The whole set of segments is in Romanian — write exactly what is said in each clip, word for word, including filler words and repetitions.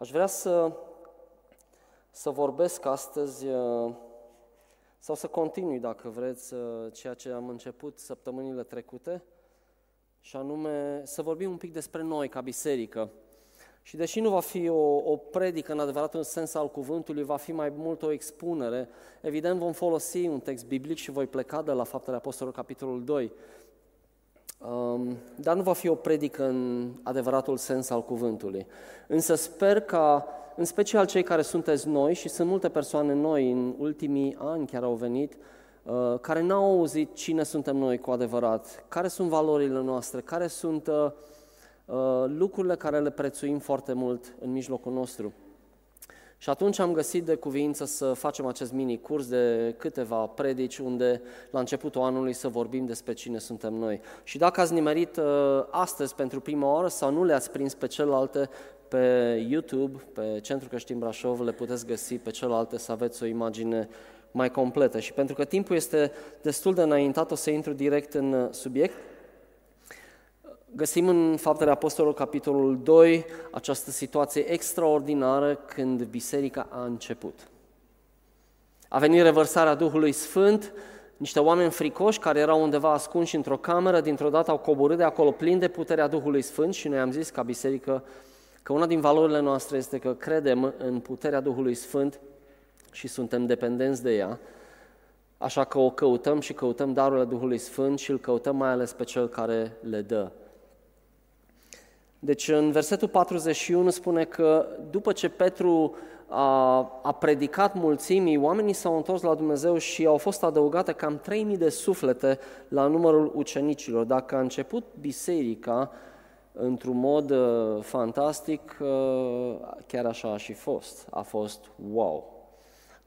Aș vrea să, să vorbesc astăzi, sau să continui, dacă vreți, ceea ce am început săptămânile trecute, și anume să vorbim un pic despre noi ca biserică. Și deși nu va fi o, o predică în adevăratul sens al cuvântului, va fi mai mult o expunere. Evident, vom folosi un text biblic și voi pleca de la Faptele Apostolilor, capitolul doi. Um, dar nu va fi o predică în adevăratul sens al cuvântului. Însă sper ca, în special cei care sunteți noi, și sunt multe persoane noi în ultimii ani chiar au venit, uh, care n-au auzit cine suntem noi cu adevărat, care sunt valorile noastre, care sunt... Uh, lucrurile care le prețuim foarte mult în mijlocul nostru. Și atunci am găsit de cuvință să facem acest mini-curs de câteva predici unde la începutul anului să vorbim despre cine suntem noi. Și dacă ați nimerit astăzi pentru prima oară sau nu le-ați prins pe celelalte, pe YouTube, pe Centrul Creștin Brașov, le puteți găsi pe celelalte să aveți o imagine mai completă. Și pentru că timpul este destul de înaintat, o să intru direct în subiect. Găsim în Faptele Apostolilor, capitolul doi, această situație extraordinară când biserica a început. A venit revărsarea Duhului Sfânt, niște oameni fricoși care erau undeva ascunși într-o cameră, dintr-o dată au coborât de acolo plin de puterea Duhului Sfânt și noi am zis ca biserică că una din valorile noastre este că credem în puterea Duhului Sfânt și suntem dependenți de ea. Așa că o căutăm și căutăm darurile Duhului Sfânt și îl căutăm mai ales pe Cel care le dă. Deci în versetul patruzeci și unu spune că după ce Petru a, a predicat mulțimii, oamenii s-au întors la Dumnezeu și au fost adăugate cam trei mii de suflete la numărul ucenicilor. Dacă a început biserica într-un mod uh, fantastic, uh, chiar așa a și fost. A fost wow!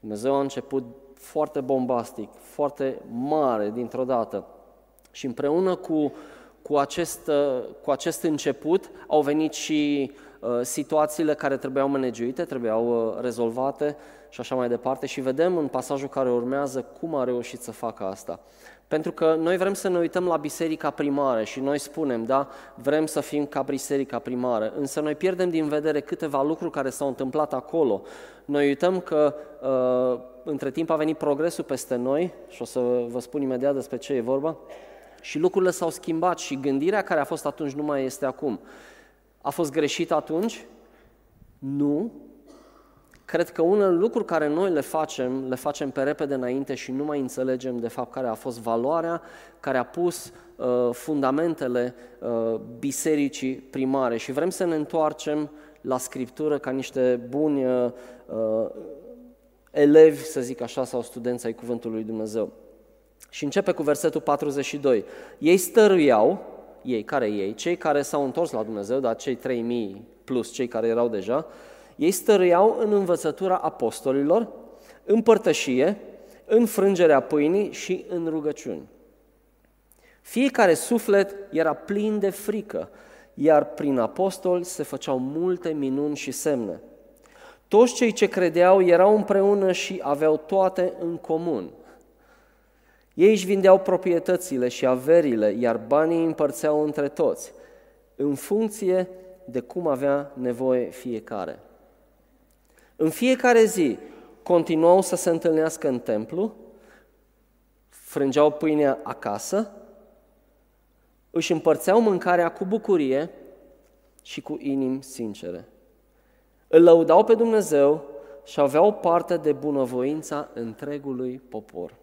Dumnezeu a început foarte bombastic, foarte mare dintr-o dată și împreună cu Cu acest, cu acest început au venit și uh, situațiile care trebuiau manageuite, trebuiau uh, rezolvate și așa mai departe. Și vedem în pasajul care urmează cum a reușit să facă asta. Pentru că noi vrem să ne uităm la biserica primară și noi spunem, da, vrem să fim ca biserica primară, însă noi pierdem din vedere câteva lucruri care s-au întâmplat acolo. Noi uităm că uh, între timp a venit progresul peste noi și o să vă spun imediat despre ce e vorba. Și lucrurile s-au schimbat și gândirea care a fost atunci nu mai este acum. A fost greșit atunci? Nu. Cred că unele lucruri care noi le facem, le facem pe repede înainte și nu mai înțelegem de fapt care a fost valoarea, care a pus uh, fundamentele uh, bisericii primare. Și vrem să ne întoarcem la Scriptură ca niște buni uh, uh, elevi, să zic așa, sau studenți ai Cuvântului lui Dumnezeu. Și începe cu versetul patruzeci și doi. Ei stăruiau, ei, care ei? Cei care s-au întors la Dumnezeu, dar cei trei mii plus cei care erau deja, ei stăruiau în învățătura apostolilor, în părtășie, în frângerea pâinii și în rugăciuni. Fiecare suflet era plin de frică, iar prin apostoli se făceau multe minuni și semne. Toți cei ce credeau erau împreună și aveau toate în comun. Ei își vindeau proprietățile și averile, iar banii îi împărțeau între toți, în funcție de cum avea nevoie fiecare. În fiecare zi continuau să se întâlnească în templu, frângeau pâinea acasă, își împărțeau mâncarea cu bucurie și cu inimi sincere. Îl lăudau pe Dumnezeu și aveau parte de bunăvoința întregului popor.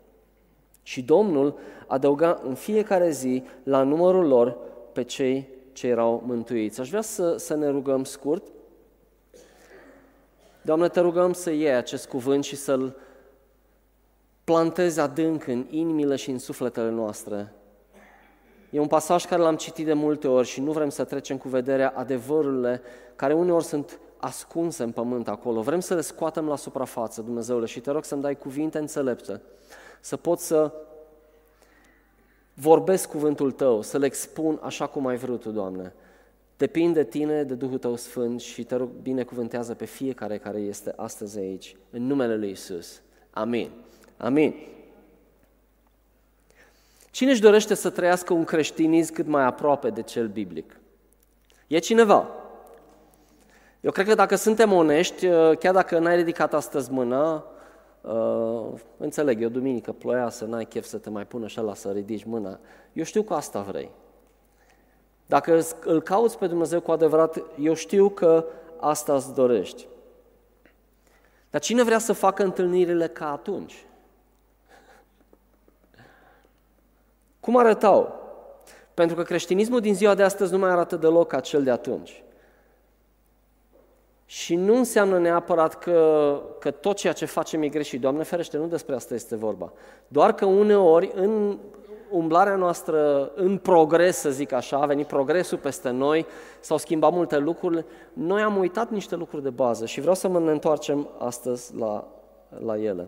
Și Domnul adăuga în fiecare zi la numărul lor pe cei ce erau mântuiți. Aș vrea să, să ne rugăm scurt. Doamne, te rugăm să iei acest cuvânt și să-l plantezi adânc în inimile și în sufletele noastre. E un pasaj care l-am citit de multe ori și nu vrem să trecem cu vederea adevărurile care uneori sunt ascunse în pământ acolo. Vrem să le scoatem la suprafață, Dumnezeule, și te rog să-mi dai cuvinte înțelepte, să pot să vorbesc cuvântul Tău, să-L expun așa cum ai vrut Tu, Doamne. Depind de Tine, de Duhul Tău Sfânt și Te rog, binecuvântează pe fiecare care este astăzi aici, în numele Lui Iisus. Amin. Amin. Cine își dorește să trăiască un creștinism cât mai aproape de cel biblic? E cineva. Eu cred că dacă suntem onești, chiar dacă n-ai ridicat astăzi mâna, Uh, înțeleg, e o duminică ploioasă, n-ai chef să te mai pună și ăla să ridici mâna. Eu știu că asta vrei. Dacă îl cauți pe Dumnezeu cu adevărat, eu știu că asta îți dorești. Dar cine vrea să facă întâlnirile ca atunci? Cum arătau? Pentru că creștinismul din ziua de astăzi nu mai arată deloc ca cel de atunci. Și nu înseamnă neapărat că, că tot ceea ce facem e greșit. Doamne ferește, nu despre asta este vorba. Doar că uneori, în umblarea noastră, în progres, să zic așa, a venit progresul peste noi, s-au schimbat multe lucruri, noi am uitat niște lucruri de bază și vreau să mă ne întoarcem astăzi la, la ele.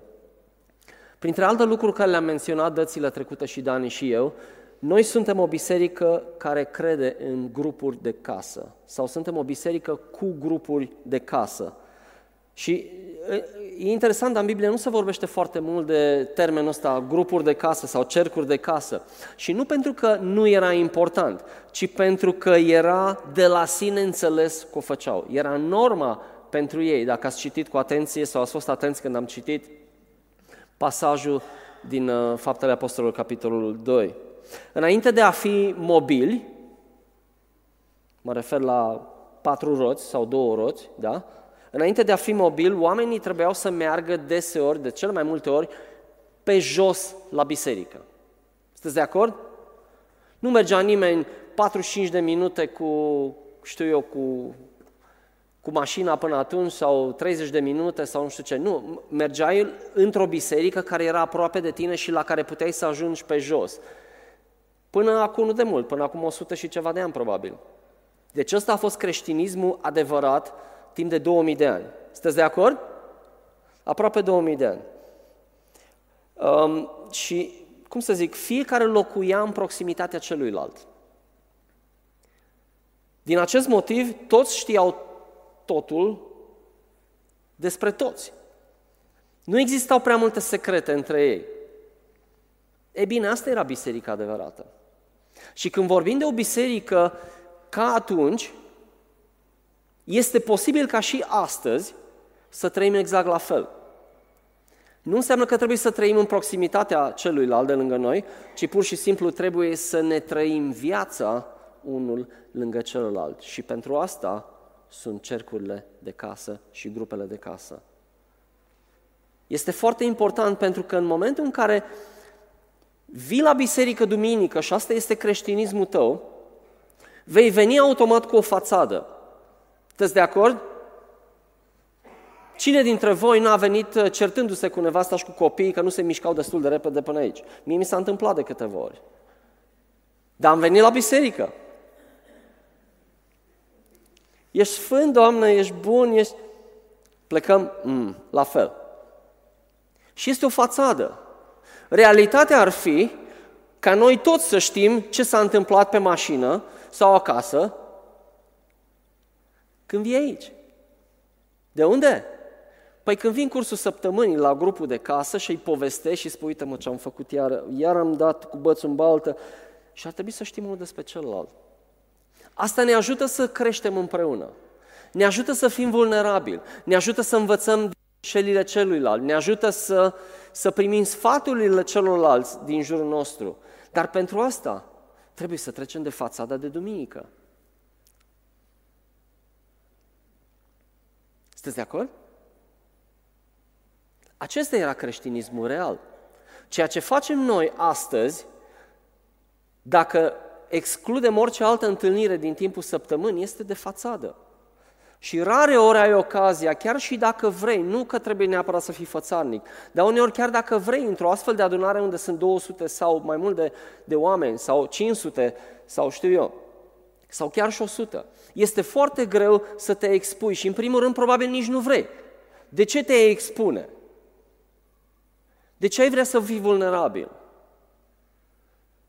Printre alte lucruri care le-am menționat dățile trecute și Dani și eu, noi suntem o biserică care crede în grupuri de casă sau suntem o biserică cu grupuri de casă. Și e interesant, dar în Biblie nu se vorbește foarte mult de termenul ăsta, grupuri de casă sau cercuri de casă. Și nu pentru că nu era important, ci pentru că era de la sine înțeles că o făceau. Era norma pentru ei, dacă ați citit cu atenție sau ați fost atenți când am citit pasajul din Faptele Apostolilor, capitolul doi. Înainte de a fi mobili, mă refer la patru roți sau două roți, da? Înainte de a fi mobili, oamenii trebuiau să meargă deseori, de cele mai multe ori, pe jos la biserică. Sunteți de acord? Nu mergea nimeni patruzeci și cinci de minute cu, știu eu, cu, cu mașina până atunci sau treizeci de minute sau nu știu ce. Nu, mergeai într-o biserică care era aproape de tine și la care puteai să ajungi pe jos. Până acum nu de mult, până acum o sută și ceva de ani probabil. Deci ăsta a fost creștinismul adevărat timp de două mii de ani. Sunteți de acord? Aproape două mii de ani. Um, și, cum să zic, fiecare locuia în proximitatea celuilalt. Din acest motiv, toți știau totul despre toți. Nu existau prea multe secrete între ei. E bine, asta era biserica adevărată. Și când vorbim de o biserică ca atunci, este posibil ca și astăzi să trăim exact la fel. Nu înseamnă că trebuie să trăim în proximitatea celuilalt de lângă noi, ci pur și simplu trebuie să ne trăim viața unul lângă celălalt. Și pentru asta sunt cercurile de casă și grupele de casă. Este foarte important pentru că în momentul în care vii la biserică duminică și asta este creștinismul tău, vei veni automat cu o fațadă. Sunteți de acord? Cine dintre voi n-a venit certându-se cu nevasta și cu copiii că nu se mișcau destul de repede până aici? Mie mi s-a întâmplat de câteva ori. Dar am venit la biserică. Ești sfânt, Doamne, ești bun, ești... Plecăm mm, la fel. Și este o fațadă. Realitatea ar fi ca noi toți să știm ce s-a întâmplat pe mașină sau acasă când vii aici. De unde? Păi când vin cursul săptămânii la grupul de casă și îi povestești și spui, uite mă ce am făcut iar, iar am dat cu bățul în baltă și ar trebui să știm unul despre celălalt. Asta ne ajută să creștem împreună, ne ajută să fim vulnerabili, ne ajută să învățăm șelile celuilalt, ne ajută să, să primim sfaturile celorlalți din jurul nostru. Dar pentru asta trebuie să trecem de fațada de duminică. Sunteți de acord? Acesta era creștinismul real. Ceea ce facem noi astăzi, dacă excludem orice altă întâlnire din timpul săptămânii, este de fațadă. Și rare ori ai ocazia, chiar și dacă vrei, nu că trebuie neapărat să fii fățarnic, dar uneori chiar dacă vrei, într-o astfel de adunare unde sunt două sute sau mai mult de, de oameni, sau cinci sute, sau știu eu, sau chiar și o sută, este foarte greu să te expui și în primul rând probabil nici nu vrei. De ce te expune? De ce ai vrea să fii vulnerabil?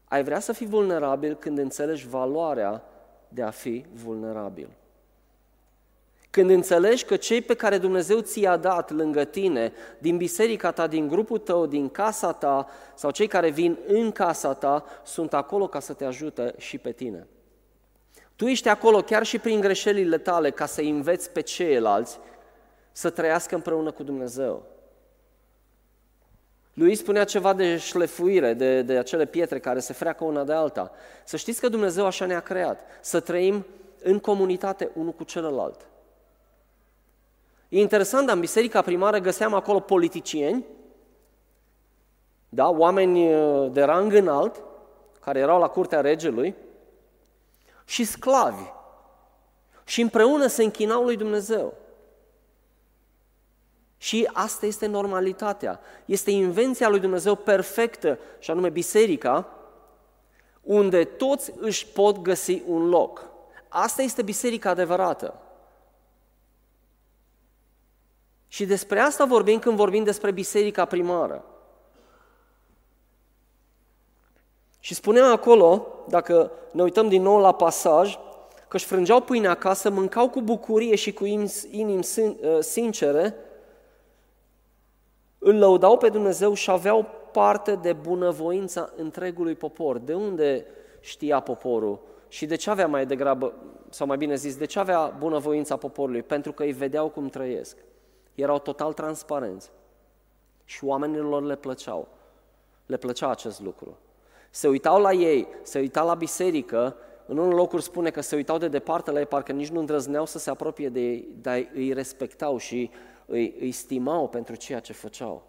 Ai vrea să fii vulnerabil când înțelegi valoarea de a fi vulnerabil. Când înțelegi că cei pe care Dumnezeu ți-a dat lângă tine, din biserica ta, din grupul tău, din casa ta, sau cei care vin în casa ta, sunt acolo ca să te ajute și pe tine. Tu ești acolo chiar și prin greșelile tale ca să înveți pe ceilalți să trăiască împreună cu Dumnezeu. Lui spunea ceva de șlefuire, de, de acele pietre care se freacă una de alta. Să știți că Dumnezeu așa ne-a creat, să trăim în comunitate unul cu celălalt. E interesant, dar în biserica primară găseam acolo politicieni, da, oameni de rang înalt, care erau la curtea regelui, și sclavi. Și împreună se închinau lui Dumnezeu. Și asta este normalitatea. Este invenția lui Dumnezeu perfectă, și anume biserica, unde toți își pot găsi un loc. Asta este biserica adevărată. Și despre asta vorbim când vorbim despre biserica primară. Și spunea acolo, dacă ne uităm din nou la pasaj, că își frângeau pâinea acasă, mâncau cu bucurie și cu inimi sincere, îl lăudau pe Dumnezeu și aveau parte de bunăvoința întregului popor. De unde știa poporul? Și de ce avea mai degrabă, sau mai bine zis, de ce avea bunăvoința poporului? Pentru că îi vedeau cum trăiesc. Erau total transparenți. Și oamenilor le plăceau. Le plăcea acest lucru. Se uitau la ei, se uitau la biserică, în unul locuri spune că se uitau de departe la ei, parcă nici nu îndrăzneau să se apropie de ei, dar îi respectau și îi, îi stimau pentru ceea ce făceau.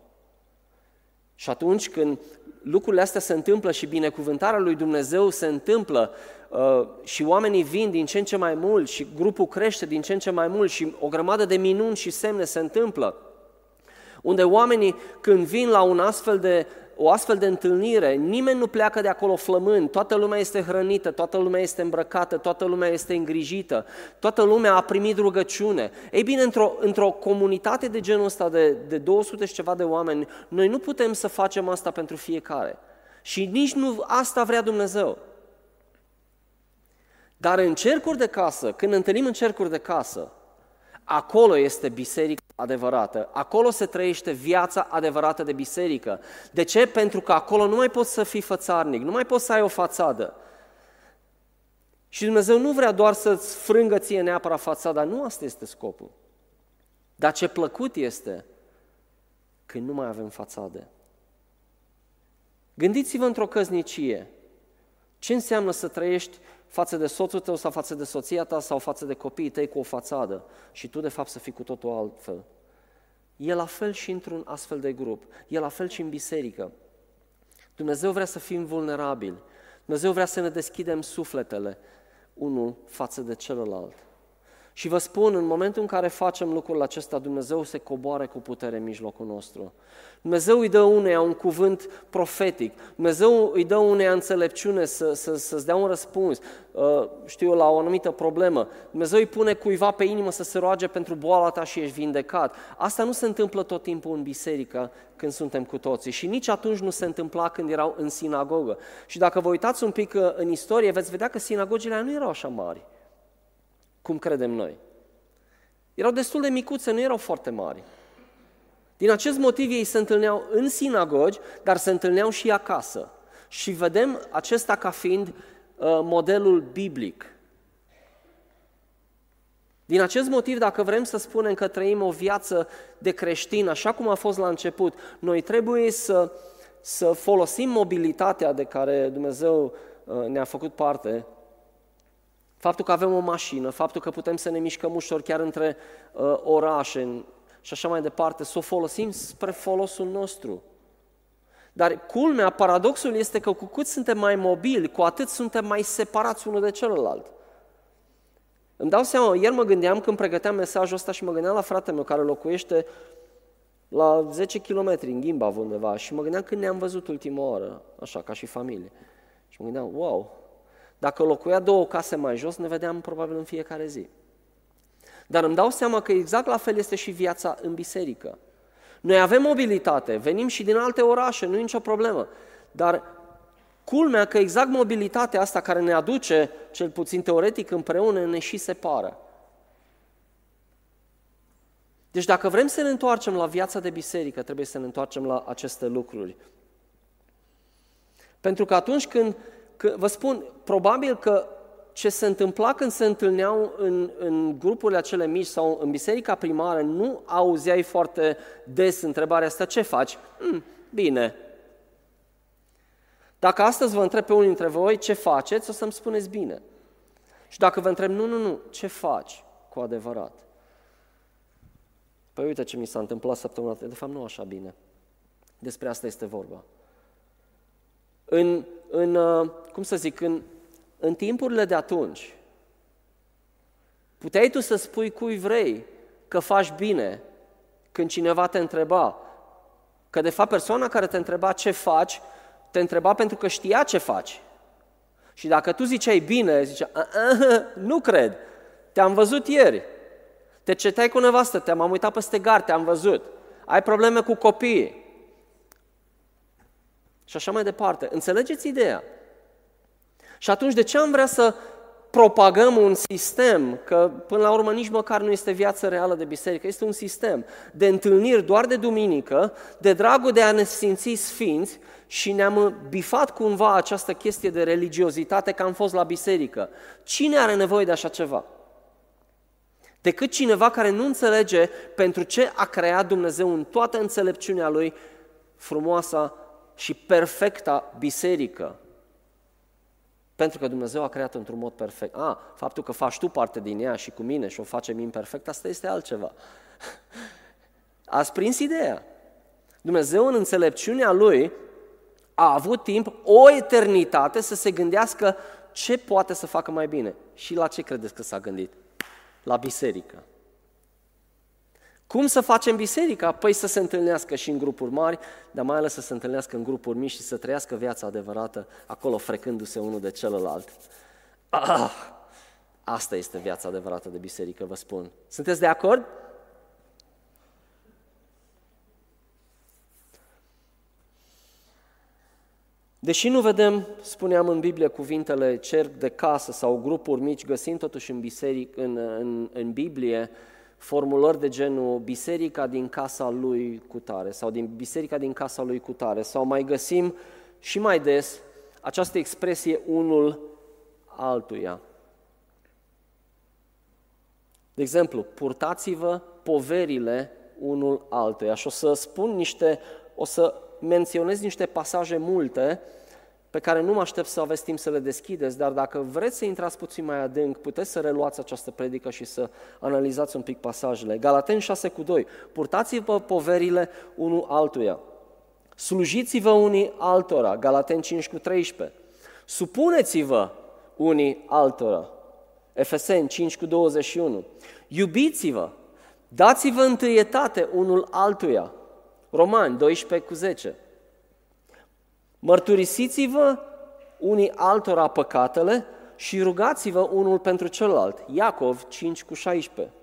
Și atunci când lucrurile astea se întâmplă și binecuvântarea lui Dumnezeu se întâmplă uh, și oamenii vin din ce în ce mai mult și grupul crește din ce în ce mai mult și o grămadă de minuni și semne se întâmplă, unde oamenii când vin la un astfel de o astfel de întâlnire, nimeni nu pleacă de acolo flămând, toată lumea este hrănită, toată lumea este îmbrăcată, toată lumea este îngrijită, toată lumea a primit rugăciune. Ei bine, într-o, într-o comunitate de genul ăsta de, de două sute și ceva de oameni, noi nu putem să facem asta pentru fiecare. Și nici nu asta vrea Dumnezeu. Dar în cercuri de casă, când ne întâlnim în cercuri de casă, acolo este biserica adevărată, acolo se trăiește viața adevărată de biserică. De ce? Pentru că acolo nu mai poți să fii fățarnic, nu mai poți să ai o fațadă. Și Dumnezeu nu vrea doar să-ți frângă ție neapărat fațada, nu asta este scopul. Dar ce plăcut este când nu mai avem fațade. Gândiți-vă într-o căsnicie, ce înseamnă să trăiești față de soțul tău sau față de soția ta sau față de copiii tăi cu o fațadă și tu de fapt să fii cu totul altfel. E la fel și într-un astfel de grup, e la fel și în biserică. Dumnezeu vrea să fim vulnerabili, Dumnezeu vrea să ne deschidem sufletele unul față de celălalt. Și vă spun, în momentul în care facem lucrul acesta, Dumnezeu se coboară cu putere în mijlocul nostru. Dumnezeu îi dă uneia un cuvânt profetic, Dumnezeu îi dă uneia înțelepciune să, să, să-ți dea un răspuns, uh, știu eu, la o anumită problemă. Dumnezeu îi pune cuiva pe inimă să se roage pentru boala ta și ești vindecat. Asta nu se întâmplă tot timpul în biserică când suntem cu toții și nici atunci nu se întâmpla când erau în sinagogă. Și dacă vă uitați un pic în istorie, veți vedea că sinagogile nu erau așa mari cum credem noi. Erau destul de micuțe, nu erau foarte mari. Din acest motiv ei se întâlneau în sinagogi, dar se întâlneau și acasă. Și vedem acesta ca fiind uh, modelul biblic. Din acest motiv, dacă vrem să spunem că trăim o viață de creștin, așa cum a fost la început, noi trebuie să, să folosim mobilitatea de care Dumnezeu uh, ne-a făcut parte. Faptul că avem o mașină, faptul că putem să ne mișcăm ușor chiar între uh, orașe și așa mai departe, să o folosim spre folosul nostru. Dar culmea, paradoxul este că cu cât suntem mai mobili, cu atât suntem mai separați unul de celălalt. Îmi dau seama, ieri mă gândeam când pregăteam mesajul ăsta și mă gândeam la fratele meu care locuiește la zece kilometri în Gimbav undeva și mă gândeam când ne-am văzut ultima oară, așa, ca și familie. Și mă gândeam, wow! Dacă locuia două case mai jos, ne vedeam probabil în fiecare zi. Dar îmi dau seama că exact la fel este și viața în biserică. Noi avem mobilitate, venim și din alte orașe, nu e nicio problemă. Dar culmea că exact mobilitatea asta care ne aduce, cel puțin teoretic, împreună, ne și separă. Deci dacă vrem să ne întoarcem la viața de biserică, trebuie să ne întoarcem la aceste lucruri. Pentru că atunci când Că, vă spun, probabil că ce se întâmpla când se întâlneau în, în grupurile acele mici sau în biserica primară, nu auzeai foarte des întrebarea asta, ce faci? Mm, bine. Dacă astăzi vă întreb pe unul dintre voi ce faceți, o să-mi spuneți bine. Și dacă vă întreb, nu, nu, nu, ce faci cu adevărat? Păi uite ce mi s-a întâmplat săptămâna, de fapt nu așa bine. Despre asta este vorba. În, în cum să zic, în, în timpurile de atunci, puteai tu să spui cui vrei că faci bine când cineva te întreba, că de fapt persoana care te întreba ce faci, te întreba pentru că știa ce faci. Și dacă tu ziceai bine, zicea, nu cred, te-am văzut ieri, te cetai cu nevastă, te-am uitat peste gard, te-am văzut, ai probleme cu copiii. Și așa mai departe. Înțelegeți ideea? Și atunci de ce am vrea să propagăm un sistem, că până la urmă nici măcar nu este viață reală de biserică, este un sistem de întâlniri doar de duminică, de dragul de a ne simți sfinți și ne-am bifat cumva această chestie de religiozitate că am fost la biserică. Cine are nevoie de așa ceva? Decât cineva care nu înțelege pentru ce a creat Dumnezeu în toată înțelepciunea Lui frumoasa și perfecta biserică. Pentru că Dumnezeu a creat într-un mod perfect. A, faptul că faci tu parte din ea și cu mine și o facem imperfect, asta este altceva. Ați prins ideea. Dumnezeu în înțelepciunea Lui a avut timp o eternitate să se gândească ce poate să facă mai bine. Și la ce credeți că s-a gândit? La biserică. Cum să facem biserica? Păi să se întâlnească și în grupuri mari, dar mai ales să se întâlnească în grupuri mici și să trăiască viața adevărată, acolo frecându-se unul de celălalt. Ah, asta este viața adevărată de biserică, vă spun. Sunteți de acord? Deși nu vedem, spuneam în Biblie, cuvintele cerc de casă sau grupuri mici, găsim totuși în, biseric, în, în, în Biblie formulări de genul biserica din casa lui cutare sau din biserica din casa lui cutare, sau mai găsim și mai des această expresie unul altuia. De exemplu, purtați-vă poverile unul altuia. Și o să spun niște, o să menționez niște pasaje multe pe care nu mă aștept să aveți timp să le deschideți, dar dacă vreți să intrați puțin mai adânc, puteți să reluați această predică și să analizați un pic pasajele. Galateni șase doi, purtați-vă poverile unul altuia, slujiți-vă unii altora, Galateni cinci treisprezece, supuneți-vă unii altora, Efeseni cinci douăzeci și unu, iubiți-vă, dați-vă întâietate unul altuia, Romani doisprezece zece, mărturisiți-vă unii altora păcatele și rugați-vă unul pentru celălalt. Iacov cinci șaisprezece.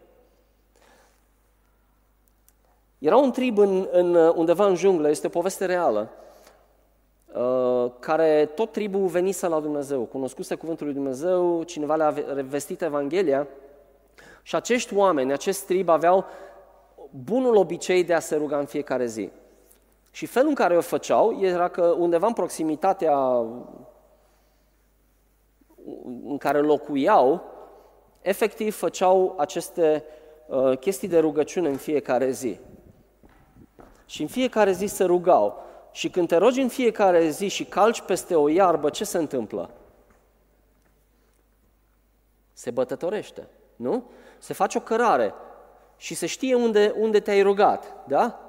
Era un trib în, în, undeva în junglă, este o poveste reală, care tot tribul venise la Dumnezeu, cunoscuse cuvântul lui Dumnezeu, cineva le-a vestit Evanghelia și acești oameni, acest trib aveau bunul obicei de a se ruga în fiecare zi. Și felul în care o făceau era că undeva în proximitatea în care locuiau, efectiv făceau aceste uh, chestii de rugăciune în fiecare zi. Și în fiecare zi se rugau. Și când te rogi în fiecare zi și calci peste o iarbă, ce se întâmplă? Se bătătorește, nu? Se face o cărare și se știe unde, unde te-ai rugat, da?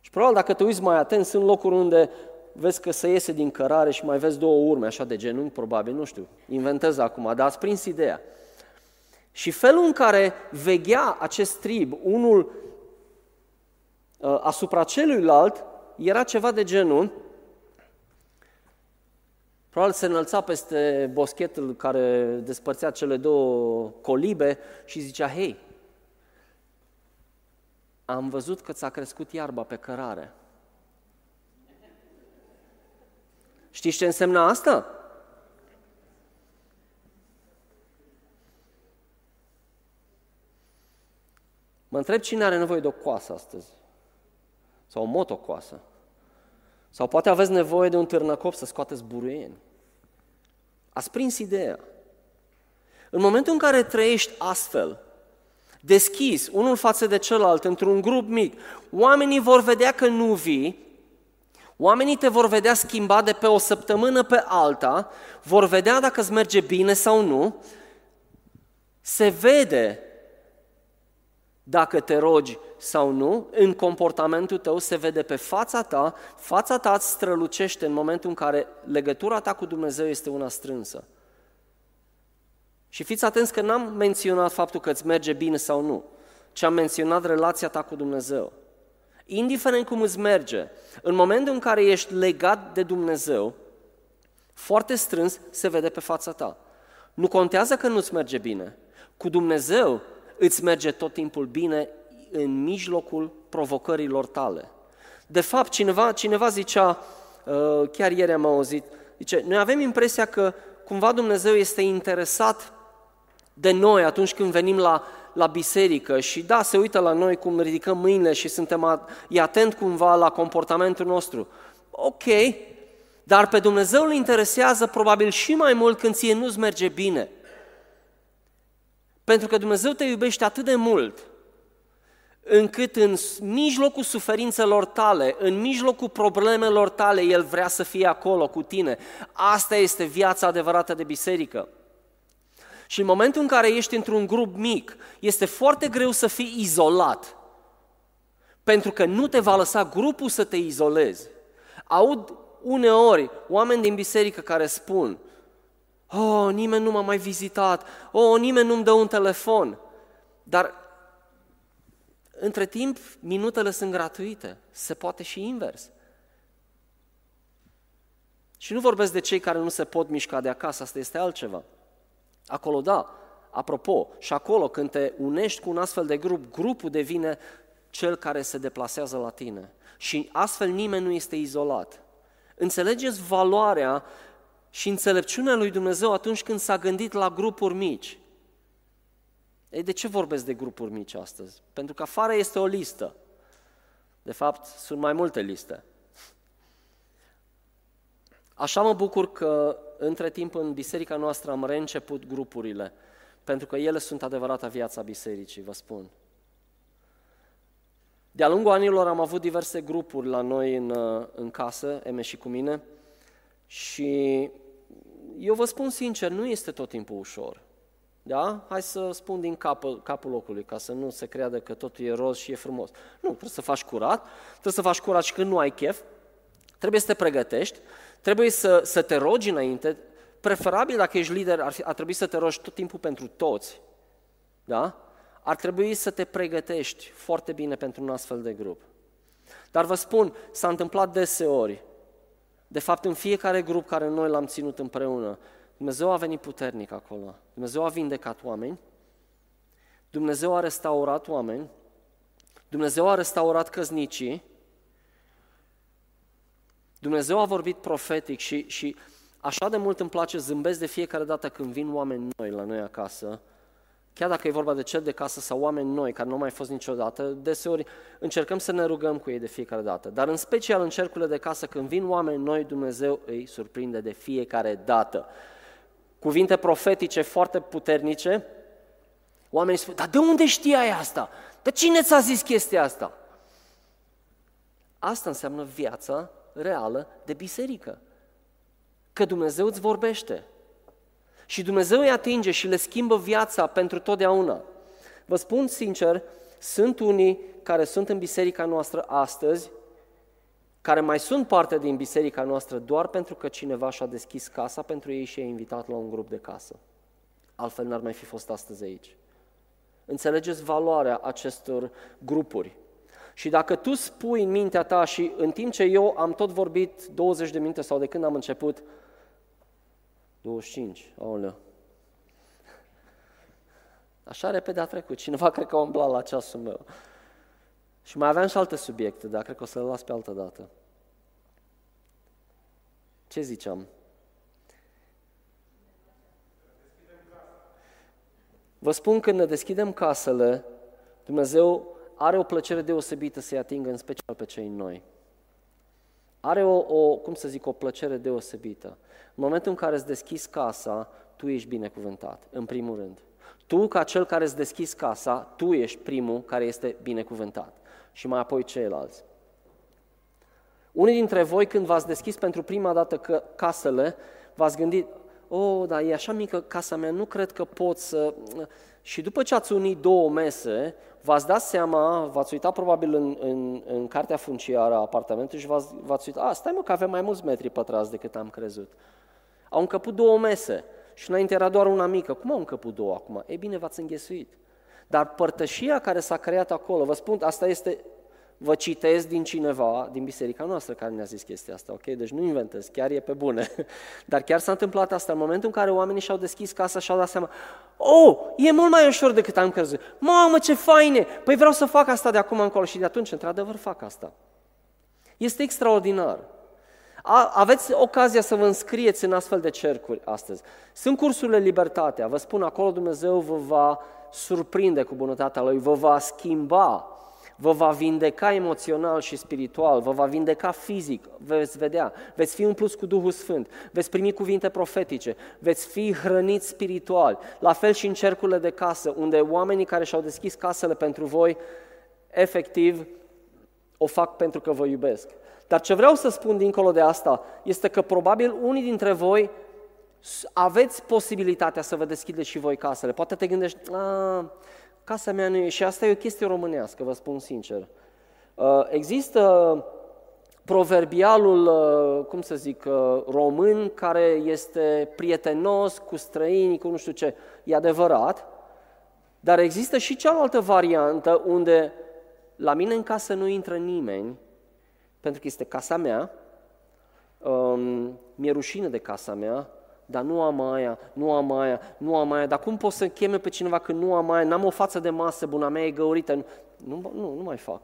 Și probabil dacă te uiți mai atent, sunt locuri unde vezi că se iese din cărare și mai vezi două urme, așa de genunchi, probabil, nu știu, inventez acum, dar ați prins ideea. Și felul în care veghea acest trib, unul asupra celuilalt, era ceva de genul, probabil se înălța peste boschetul care despărțea cele două colibe și zicea, hei, am văzut că ți-a crescut iarba pe cărare. Știți ce însemna asta? Mă întreb cine are nevoie de o coasă astăzi. Sau o motocoasă. Sau poate aveți nevoie de un târnăcop să scoateți buruieni. Ați prins ideea. În momentul în care trăiești astfel, deschis, unul față de celălalt, într-un grup mic, oamenii vor vedea că nu vii, oamenii te vor vedea schimba de pe o săptămână pe alta, vor vedea dacă îți merge bine sau nu, se vede dacă te rogi sau nu, în comportamentul tău se vede pe fața ta, fața ta îți strălucește în momentul în care legătura ta cu Dumnezeu este una strânsă. Și fiți atenți că n-am menționat faptul că îți merge bine sau nu, ci am menționat relația ta cu Dumnezeu. Indiferent cum îți merge, în momentul în care ești legat de Dumnezeu, foarte strâns se vede pe fața ta. Nu contează că nu-ți merge bine. Cu Dumnezeu îți merge tot timpul bine în mijlocul provocărilor tale. De fapt, cineva, cineva zicea, chiar ieri am auzit, zice, noi avem impresia că cumva Dumnezeu este interesat de noi atunci când venim la, la biserică și da, se uită la noi cum ridicăm mâinile și suntem e atent cumva la comportamentul nostru. Ok, dar pe Dumnezeu îl interesează probabil și mai mult când ție nu-ți merge bine. Pentru că Dumnezeu te iubește atât de mult încât în mijlocul suferințelor tale, în mijlocul problemelor tale, El vrea să fie acolo cu tine. Asta este viața adevărată de biserică. Și în momentul în care ești într-un grup mic, este foarte greu să fii izolat, pentru că nu te va lăsa grupul să te izolezi. Aud uneori oameni din biserică care spun, oh, nimeni nu m-a mai vizitat, oh, nimeni nu-mi dă un telefon, dar între timp, minutele sunt gratuite, se poate și invers. Și nu vorbesc de cei care nu se pot mișca de acasă, asta este altceva. Acolo, da, apropo, și acolo când te unești cu un astfel de grup, grupul devine cel care se deplasează la tine. Și astfel nimeni nu este izolat. Înțelegeți valoarea și înțelepciunea lui Dumnezeu atunci când s-a gândit la grupuri mici. Ei, de ce vorbesc de grupuri mici astăzi? Pentru că afară este o listă. De fapt, sunt mai multe liste. Așa mă bucur că între timp în biserica noastră am reînceput grupurile, pentru că ele sunt adevărata viața bisericii, vă spun. De-a lungul anilor am avut diverse grupuri la noi în, în casă, Eme și cu mine, și eu vă spun sincer, nu este tot timpul ușor. Da? Hai să spun din capul, capul locului, ca să nu se creadă că totul e roz și e frumos. Nu, trebuie să faci curat, trebuie să faci curat și când nu ai chef, trebuie să te pregătești, trebuie să, să te rogi înainte, preferabil dacă ești lider, ar, ar trebui să te rogi tot timpul pentru toți, da? Ar trebui să te pregătești foarte bine pentru un astfel de grup. Dar vă spun, s-a întâmplat deseori, de fapt în fiecare grup care noi l-am ținut împreună, Dumnezeu a venit puternic acolo, Dumnezeu a vindecat oameni, Dumnezeu a restaurat oameni, Dumnezeu a restaurat căsnicii, Dumnezeu a vorbit profetic și, și așa de mult îmi place, zâmbesc de fiecare dată când vin oameni noi la noi acasă, chiar dacă e vorba de cel de casă sau oameni noi care nu au mai fost niciodată, deseori încercăm să ne rugăm cu ei de fiecare dată, dar în special în cercurile de casă când vin oameni noi, Dumnezeu îi surprinde de fiecare dată. Cuvinte profetice foarte puternice, oamenii spun, dar de unde știai asta? Dar cine ți-a zis chestia asta? Asta înseamnă viața reală de biserică, că Dumnezeu îți vorbește și Dumnezeu îi atinge și le schimbă viața pentru totdeauna. Vă spun sincer, sunt unii care sunt în biserica noastră astăzi, care mai sunt parte din biserica noastră doar pentru că cineva și-a deschis casa pentru ei și i-a invitat la un grup de casă. Altfel n-ar mai fi fost astăzi aici. Înțelegeți valoarea acestor grupuri. Și dacă tu spui în mintea ta și în timp ce eu am tot vorbit douăzeci de minute sau de când am început, douăzeci și cinci, aoleu, așa repede a trecut, cineva cred că a umblat la ceasul meu. Și mai aveam și alte subiecte, dar cred că o să le las pe altă dată. Ce ziceam? Vă spun, când ne deschidem casele, Dumnezeu are o plăcere deosebită să-i atingă în special pe cei noi. are o, o, cum să zic, o plăcere deosebită. În momentul în care îți deschizi casa, tu ești binecuvântat, în primul rând. Tu, ca cel care îți deschizi casa, tu ești primul care este binecuvântat. Și mai apoi ceilalți. Unii dintre voi, când v-ați deschis pentru prima dată casele, v-ați gândit, oh, dar e așa mică casa mea, nu cred că pot să... Și după ce ați unit două mese, v-ați dat seama, v-ați uitat probabil în, în, în cartea funciară a apartamentului și v-ați, v-ați uitat, a, stai mă că avem mai mulți metri pătrați decât am crezut. Au încăput două mese și înainte era doar una mică. Cum au încăput două acum? Ei bine, v-ați înghesuit. Dar părtășia care s-a creat acolo, vă spun, asta este... Vă citez din cineva, din biserica noastră, care ne-a zis chestia asta, ok? Deci nu inventez, chiar e pe bune. Dar chiar s-a întâmplat asta, în momentul în care oamenii și-au deschis casa și-au dat seama, oh, e mult mai ușor decât am crezut, mamă, ce faine, păi vreau să fac asta de acum încolo și de atunci, într-adevăr, fac asta. Este extraordinar. Aveți ocazia să vă înscrieți în astfel de cercuri astăzi. Sunt cursurile Libertatea, vă spun, acolo Dumnezeu vă va surprinde cu bunătatea Lui, vă va schimba, vă va vindeca emoțional și spiritual, vă va vindeca fizic, veți vedea, veți fi umpluți cu Duhul Sfânt, veți primi cuvinte profetice, veți fi hrăniți spiritual. La fel și în cercurile de casă, unde oamenii care și-au deschis casele pentru voi, efectiv, o fac pentru că vă iubesc. Dar ce vreau să spun dincolo de asta este că probabil unii dintre voi aveți posibilitatea să vă deschideți și voi casele. Poate te gândești, a... casa mea nu e, și asta e o chestie românească, vă spun sincer. Există proverbialul, cum să zic, român, care este prietenos cu străinii, cu nu știu ce, e adevărat, dar există și cealaltă variantă unde la mine în casă nu intră nimeni, pentru că este casa mea, mi-e rușine de casa mea, dar nu am aia, nu am aia, nu am aia, dar cum pot să cheme pe cineva că nu am aia, n-am o față de masă, buna mea e găurită, nu, nu, nu, nu mai fac.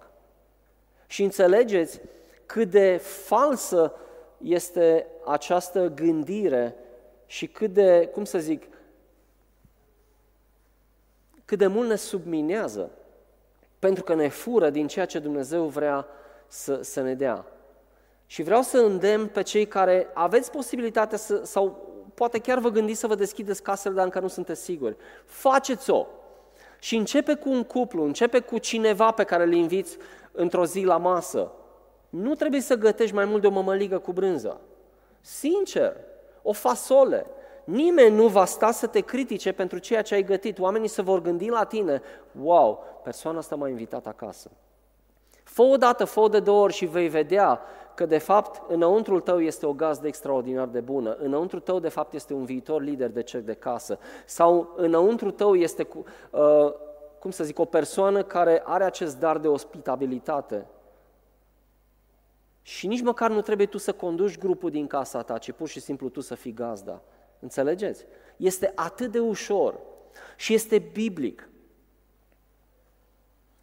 Și înțelegeți cât de falsă este această gândire și cât de, cum să zic, cât de mult ne subminează, pentru că ne fură din ceea ce Dumnezeu vrea să, să ne dea. Și vreau să îndemn pe cei care aveți posibilitatea să, sau poate chiar vă gândiți să vă deschideți casele, dar încă nu sunteți siguri. Faceți-o! Și începe cu un cuplu, începe cu cineva pe care îl inviți într-o zi la masă. Nu trebuie să gătești mai mult de o mămăligă cu brânză. Sincer, o fasole. Nimeni nu va sta să te critice pentru ceea ce ai gătit. Oamenii se vor gândi la tine, wow, persoana asta m-a invitat acasă. Fă o dată, fă de două ori și vei vedea că de fapt înăuntrul tău este o gazdă extraordinar de bună, înăuntrul tău de fapt este un viitor lider de cerc de casă sau înăuntrul tău este, uh, cum să zic, o persoană care are acest dar de ospitabilitate. Și nici măcar nu trebuie tu să conduci grupul din casa ta, ci pur și simplu tu să fii gazda. Înțelegeți? Este atât de ușor și este biblic.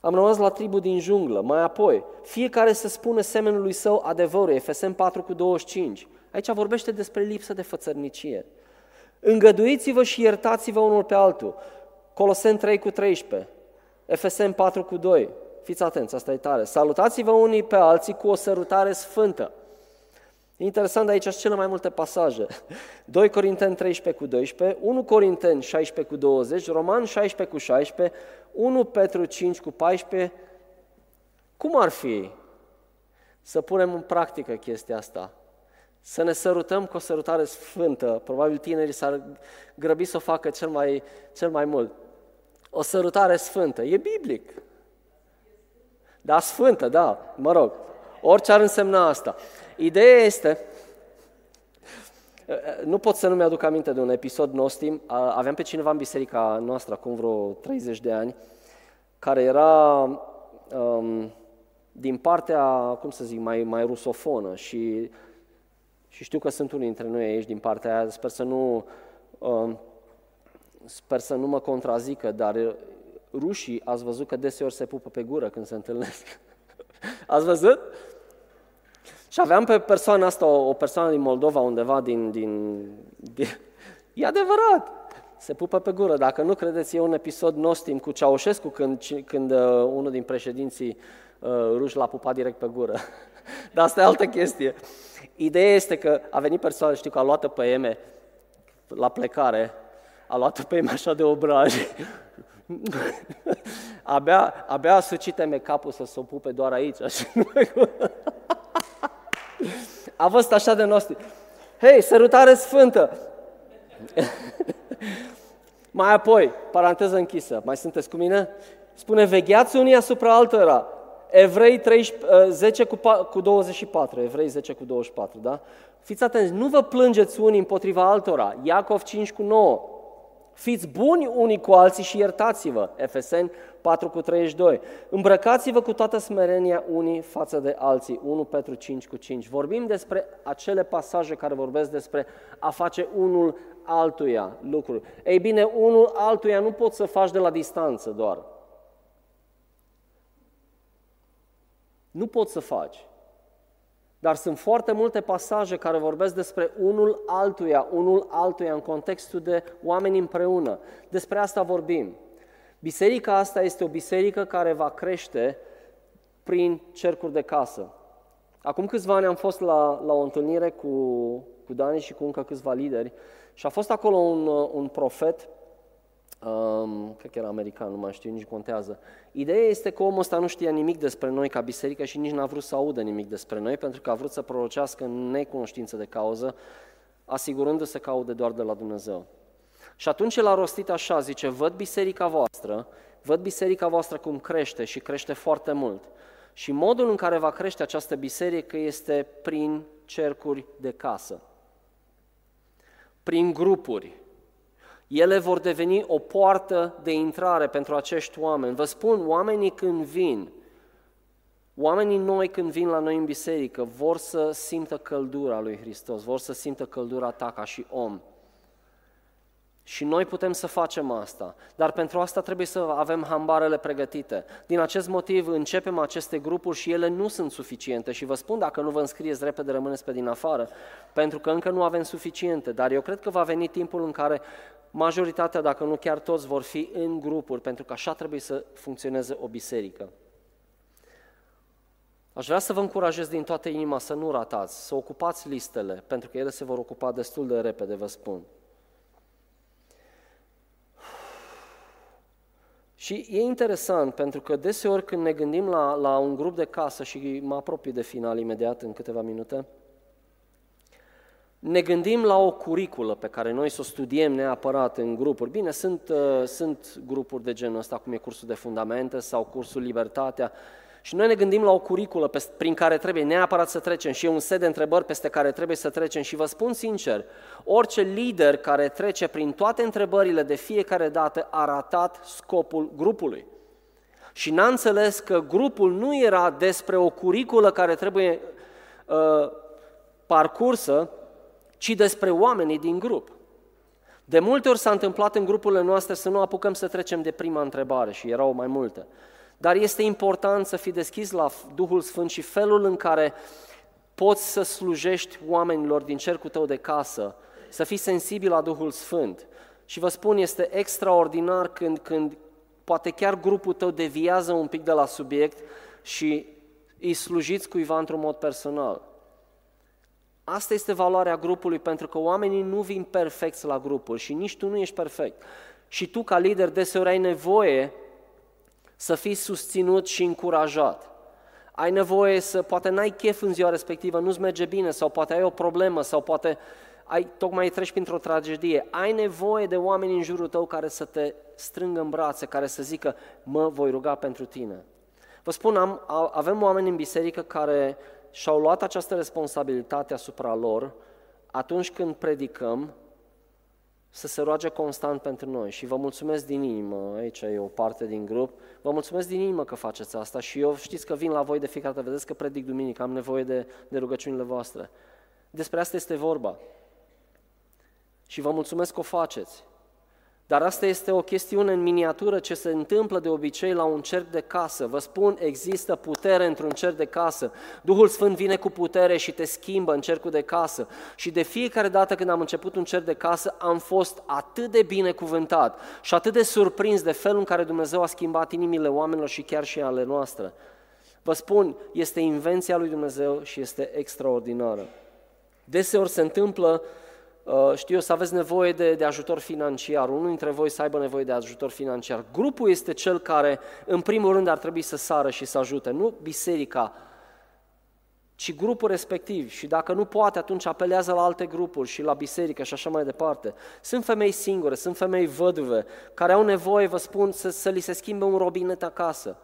Am rămas la tribu din junglă, mai apoi, fiecare să spune semenului său adevărul, Efeseni patru cu douăzeci și cinci. Aici vorbește despre lipsă de fățărnicie. Îngăduiți-vă și iertați-vă unul pe altul. Coloseni trei cu treisprezece, Efeseni patru cu doi. Fiți atenți, asta e tare. Salutați-vă unii pe alții cu o sărutare sfântă. Interesant, aici sunt cele mai multe pasaje. doi Corinteni treisprezece cu doisprezece, unu Corinteni șaisprezece cu douăzeci, Romani șaisprezece cu șaisprezece, unu Petru cinci cu paisprezece. Cum ar fi să punem în practică chestia asta? Să ne sărutăm cu o sărutare sfântă. Probabil tinerii s-ar grăbi să o facă cel mai, cel mai mult. O sărutare sfântă. E biblic. Da, sfântă, da, mă rog. Orice ar însemna asta. Ideea este, nu pot să nu mi-aduc aminte de un episod nostru, aveam pe cineva în biserica noastră acum vreo treizeci de ani, care era um, din partea, cum să zic, mai, mai rusofonă și, și știu că sunt unii dintre noi aici din partea aia, sper să nu, um, sper să nu mă contrazică, dar rușii ați văzut că deseori se pupă pe gură când se întâlnesc. Ați văzut? Și aveam pe persoana asta, o, o persoană din Moldova, undeva din, din, din... E adevărat! Se pupă pe gură. Dacă nu credeți, e un episod nostru cu Ceaușescu, când, când uh, unul din președinții uh, ruși l-a pupat direct pe gură. Dar asta e altă chestie. Ideea este că a venit persoană, știu că a luat-o pe Eme la plecare, a luat-o pe Eme așa de obraj. Abia, abia a sucit Eme capul să se o pupe doar aici. Așa. A fost așa de nostru. Hei, sărutare sfântă! Mai apoi, paranteză închisă, mai sunteți cu mine? Spune, vegheați unii asupra altora. Evrei treisprezece, zece cu douăzeci și patru, Evrei zece cu douăzeci și patru, da? Fiți atenți, nu vă plângeți unii împotriva altora. Iacov cinci cu nouă. Fiți buni unii cu alții și iertați-vă. Efeseni patru cu treizeci și doi. Îmbrăcați-vă cu toată smerenia unii față de alții. unu Petru cinci cu cinci. Vorbim despre acele pasaje care vorbesc despre a face unul altuia lucruri. Ei bine, unul altuia nu poți să faci de la distanță doar. Nu poți să faci. Dar sunt foarte multe pasaje care vorbesc despre unul altuia, unul altuia în contextul de oameni împreună. Despre asta vorbim. Biserica asta este o biserică care va crește prin cercuri de casă. Acum câțiva ani am fost la, la o întâlnire cu, cu Dani și cu încă câțiva lideri și a fost acolo un, un profet, um, cred că era american, nu mai știu, nici contează. Ideea este că omul ăsta nu știa nimic despre noi ca biserică și nici n-a vrut să audă nimic despre noi, pentru că a vrut să prorocească în necunoștință de cauză, asigurându-se că aude doar de la Dumnezeu. Și atunci el a rostit așa, zice, văd biserica voastră, văd biserica voastră cum crește și crește foarte mult. Și modul în care va crește această biserică este prin cercuri de casă, prin grupuri. Ele vor deveni o poartă de intrare pentru acești oameni. Vă spun, oamenii când vin, oamenii noi când vin la noi în biserică, vor să simtă căldura lui Hristos, vor să simtă căldura ta ca și om. Și noi putem să facem asta, dar pentru asta trebuie să avem hambarele pregătite. Din acest motiv începem aceste grupuri și ele nu sunt suficiente și vă spun, dacă nu vă înscrieți repede, rămâneți pe din afară, pentru că încă nu avem suficiente, dar eu cred că va veni timpul în care majoritatea, dacă nu chiar toți, vor fi în grupuri, pentru că așa trebuie să funcționeze o biserică. Aș vrea să vă încurajez din toată inima să nu ratați, să ocupați listele, pentru că ele se vor ocupa destul de repede, vă spun. Și e interesant, pentru că deseori când ne gândim la, la un grup de casă, și mă apropii de final imediat, în câteva minute, ne gândim la o curiculă pe care noi să o studiem neapărat în grupuri. Bine, sunt, uh, sunt grupuri de genul ăsta, cum e cursul de fundamente sau cursul Libertatea, și noi ne gândim la o curiculă pe, prin care trebuie neapărat să trecem și e un set de întrebări peste care trebuie să trecem și vă spun sincer, orice lider care trece prin toate întrebările de fiecare dată a ratat scopul grupului. Și n-a înțeles că grupul nu era despre o curiculă care trebuie uh, parcursă, ci despre oamenii din grup. De multe ori s-a întâmplat în grupurile noastre să nu apucăm să trecem de prima întrebare și erau mai multe. Dar este important să fii deschis la Duhul Sfânt și felul în care poți să slujești oamenilor din cercul tău de casă, să fii sensibil la Duhul Sfânt. Și vă spun, este extraordinar când, când poate chiar grupul tău deviază un pic de la subiect și îi slujiți cuiva într-un mod personal. Asta este valoarea grupului, pentru că oamenii nu vin perfecți la grupuri și nici tu nu ești perfect. Și tu, ca lider, deseori ai nevoie să fii susținut și încurajat. Ai nevoie să, poate n-ai chef în ziua respectivă, nu-ți merge bine, sau poate ai o problemă, sau poate ai, tocmai treci printr-o tragedie. Ai nevoie de oameni în jurul tău care să te strângă în brațe, care să zică, mă voi ruga pentru tine. Vă spun, am, avem oameni în biserică care și-au luat această responsabilitate asupra lor atunci când predicăm, să se roage constant pentru noi și vă mulțumesc din inimă, aici e o parte din grup, vă mulțumesc din inimă că faceți asta și eu știți că vin la voi de fiecare dată, vedeți că predic duminică, am nevoie de, de rugăciunile voastre. Despre asta este vorba și vă mulțumesc că o faceți. Dar asta este o chestiune în miniatură ce se întâmplă de obicei la un cerc de casă. Vă spun, există putere într-un cerc de casă. Duhul Sfânt vine cu putere și te schimbă în cercul de casă. Și de fiecare dată când am început un cerc de casă, am fost atât de binecuvântat și atât de surprins de felul în care Dumnezeu a schimbat inimile oamenilor și chiar și ale noastre. Vă spun, este invenția lui Dumnezeu și este extraordinară. Deseori se întâmplă, știu eu, să aveți nevoie de, de ajutor financiar, unul dintre voi să aibă nevoie de ajutor financiar. Grupul este cel care, în primul rând, ar trebui să sară și să ajute, nu biserica, ci grupul respectiv. Și dacă nu poate, atunci apelează la alte grupuri și la biserică și așa mai departe. Sunt femei singure, sunt femei văduve, care au nevoie, vă spun, să, să li se schimbe un robinet acasă,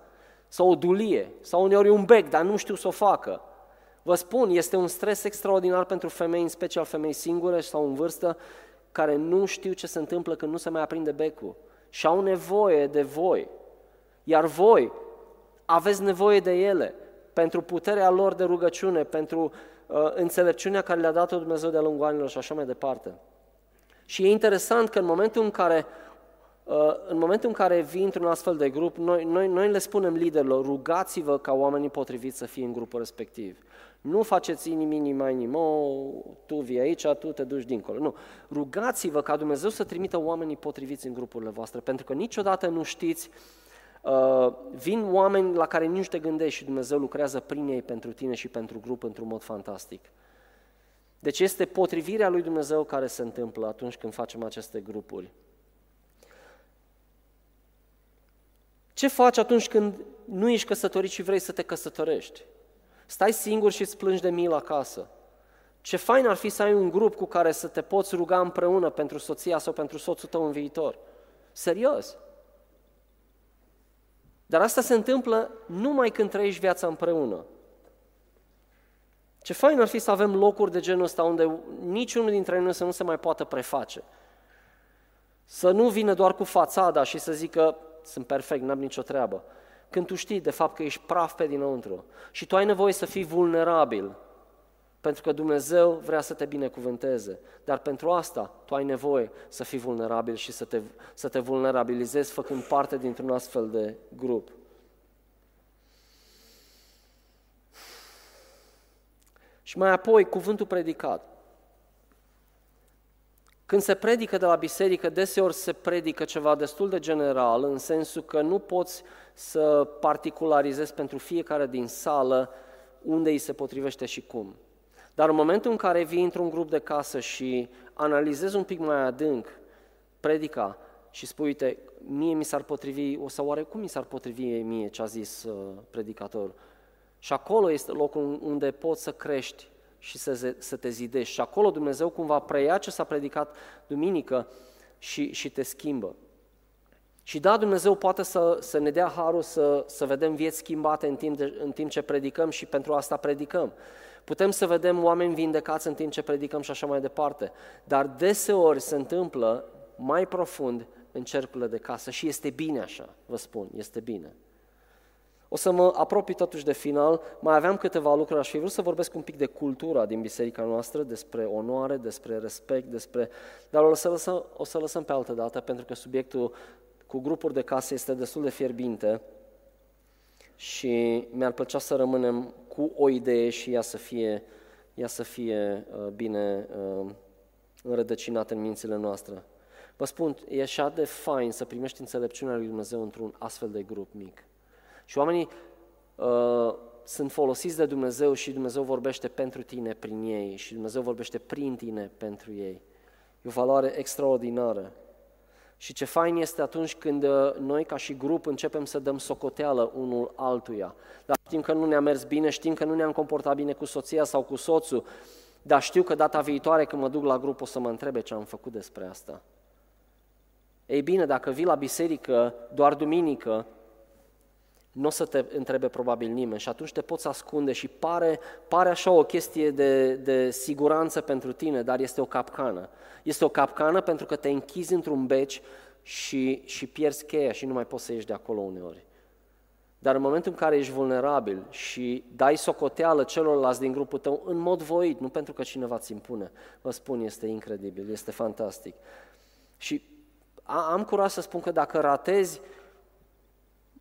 sau o dulie, sau uneori un bec, dar nu știu să o facă. Vă spun, este un stres extraordinar pentru femei, în special femei singure sau în vârstă, care nu știu ce se întâmplă când nu se mai aprinde becul și au nevoie de voi. Iar voi aveți nevoie de ele pentru puterea lor de rugăciune, pentru uh, înțelepciunea care le-a dat-o Dumnezeu de-a lungul anilor și așa mai departe. Și e interesant că în momentul în care, uh, în momentul în care vii într-un astfel de grup, noi, noi, noi le spunem liderilor, rugați-vă ca oamenii potriviți să fie în grupul respectiv. Nu faceți inimi, inima, inima, tu vii aici, tu te duci dincolo. Nu. Rugați-vă ca Dumnezeu să trimită oamenii potriviți în grupurile voastre, pentru că niciodată nu știți, uh, vin oameni la care nici te gândești și Dumnezeu lucrează prin ei pentru tine și pentru grup într-un mod fantastic. Deci este potrivirea lui Dumnezeu care se întâmplă atunci când facem aceste grupuri. Ce faci atunci când nu ești căsătorit și vrei să te căsătorești? Stai singur și îți plângi de milă acasă. Ce fain ar fi să ai un grup cu care să te poți ruga împreună pentru soția sau pentru soțul tău în viitor. Serios! Dar asta se întâmplă numai când trăiești viața împreună. Ce fain ar fi să avem locuri de genul ăsta unde niciunul dintre noi să nu se mai poată preface. Să nu vină doar cu fațada și să zică, sunt perfect, n-am nicio treabă. Când tu știi de fapt că ești praf pe dinăuntru și tu ai nevoie să fii vulnerabil, pentru că Dumnezeu vrea să te binecuvânteze, dar pentru asta tu ai nevoie să fii vulnerabil și să te, să te vulnerabilizezi făcând parte dintr-un astfel de grup. Și mai apoi, cuvântul predicat. Când se predică de la biserică, deseori se predică ceva destul de general, în sensul că nu poți să particularizezi pentru fiecare din sală unde îi se potrivește și cum. Dar în momentul în care vii într-un grup de casă și analizezi un pic mai adânc predica și spui, uite, mie mi s-ar potrivi, o să oare cum mi s-ar potrivi mie ce a zis uh, predicatorul? Și acolo este locul unde poți să crești și să, să te zidești. Și acolo Dumnezeu cumva preia ce s-a predicat duminică și, și te schimbă. Și da, Dumnezeu poate să, să ne dea harul să, să vedem vieți schimbate în timp, de, în timp ce predicăm și pentru asta predicăm. Putem să vedem oameni vindecați în timp ce predicăm și așa mai departe. Dar deseori se întâmplă mai profund în cercurile de casă și este bine așa, vă spun, este bine. O să mă apropii totuși de final, mai aveam câteva lucruri, aș fi vrut să vorbesc un pic de cultura din biserica noastră, despre onoare, despre respect, despre... dar o să lăsăm, o să lăsăm pe altă dată, pentru că subiectul cu grupuri de casă este destul de fierbinte și mi-ar plăcea să rămânem cu o idee și ea să fie, ea să fie uh, bine uh, înrădăcinată în mințile noastre. Vă spun, e așa de fain să primești înțelepciunea lui Dumnezeu într-un astfel de grup mic. Și oamenii uh, sunt folosiți de Dumnezeu și Dumnezeu vorbește pentru tine prin ei și Dumnezeu vorbește prin tine pentru ei. E o valoare extraordinară. Și ce fain este atunci când noi ca și grup începem să dăm socoteală unul altuia. Dar știm că nu ne-a mers bine, știm că nu ne-am comportat bine cu soția sau cu soțul, dar știu că data viitoare când mă duc la grup o să mă întrebe ce am făcut despre asta. Ei bine, dacă vii la biserică doar duminică, nu o să te întrebe probabil nimeni și atunci te poți ascunde și pare, pare așa o chestie de, de siguranță pentru tine, dar este o capcană. Este o capcană pentru că te închizi într-un beci și, și pierzi cheia și nu mai poți să ieși de acolo uneori. Dar în momentul în care ești vulnerabil și dai socoteală celorlalți din grupul tău în mod voit, nu pentru că cineva ți impune, vă spun, este incredibil, este fantastic. Și a, am curaj să spun că dacă ratezi,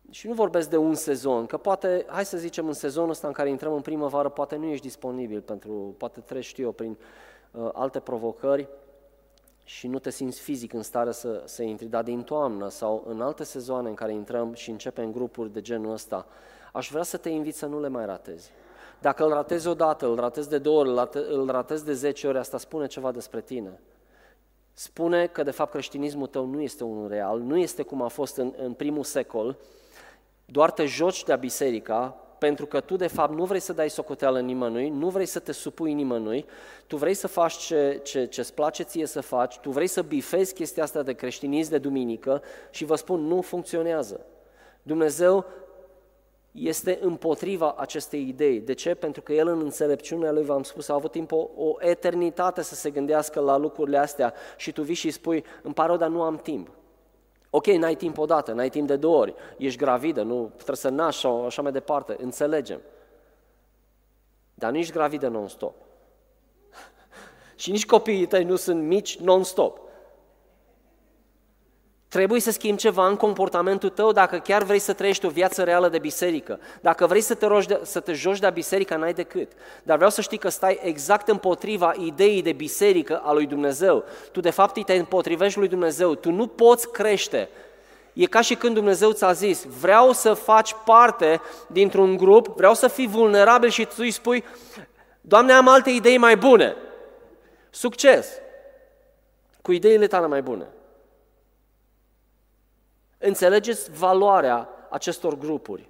și nu vorbesc de un sezon, că poate, hai să zicem, în sezonul ăsta în care intrăm în primăvară, poate nu ești disponibil pentru, poate treci, știu eu, prin uh, alte provocări, și nu te simți fizic în stare să, să intri, dar din toamnă sau în alte sezoane în care intrăm și începem grupuri de genul ăsta, aș vrea să te invit să nu le mai ratezi. Dacă îl ratezi odată, îl ratezi de două ori, îl ratezi de zece ori, asta spune ceva despre tine. Spune că de fapt creștinismul tău nu este unul real, nu este cum a fost în, în primul secol, doar te joci de-a biserica, pentru că tu de fapt nu vrei să dai socoteală nimănui, nu vrei să te supui nimănui, tu vrei să faci ce, ce, ce-ți place ție să faci, tu vrei să bifezi chestia asta de creștinism de duminică și vă spun, nu funcționează. Dumnezeu este împotriva acestei idei. De ce? Pentru că El în înțelepciunea Lui, v-am spus, a avut timp o, o eternitate să se gândească la lucrurile astea și tu vii și spui, îmi pare rău, dar nu am timp. Ok, n-ai timp odată, n-ai timp de două ori, ești gravidă, nu trebuie să naști sau așa mai departe, înțelegem. Dar nu ești gravidă non-stop. Și nici copiii tăi nu sunt mici non-stop. Trebuie să schimbi ceva în comportamentul tău dacă chiar vrei să trăiești o viață reală de biserică. Dacă vrei să te, rogi de, să te joci de-a biserica, n-ai decât. Dar vreau să știi că stai exact împotriva ideii de biserică a lui Dumnezeu. Tu de fapt te împotrivești lui Dumnezeu, tu nu poți crește. E ca și când Dumnezeu ți-a zis, vreau să faci parte dintr-un grup, vreau să fii vulnerabil și tu îi spui, Doamne, am alte idei mai bune. Succes! Cu ideile tale mai bune. Înțelegeți valoarea acestor grupuri.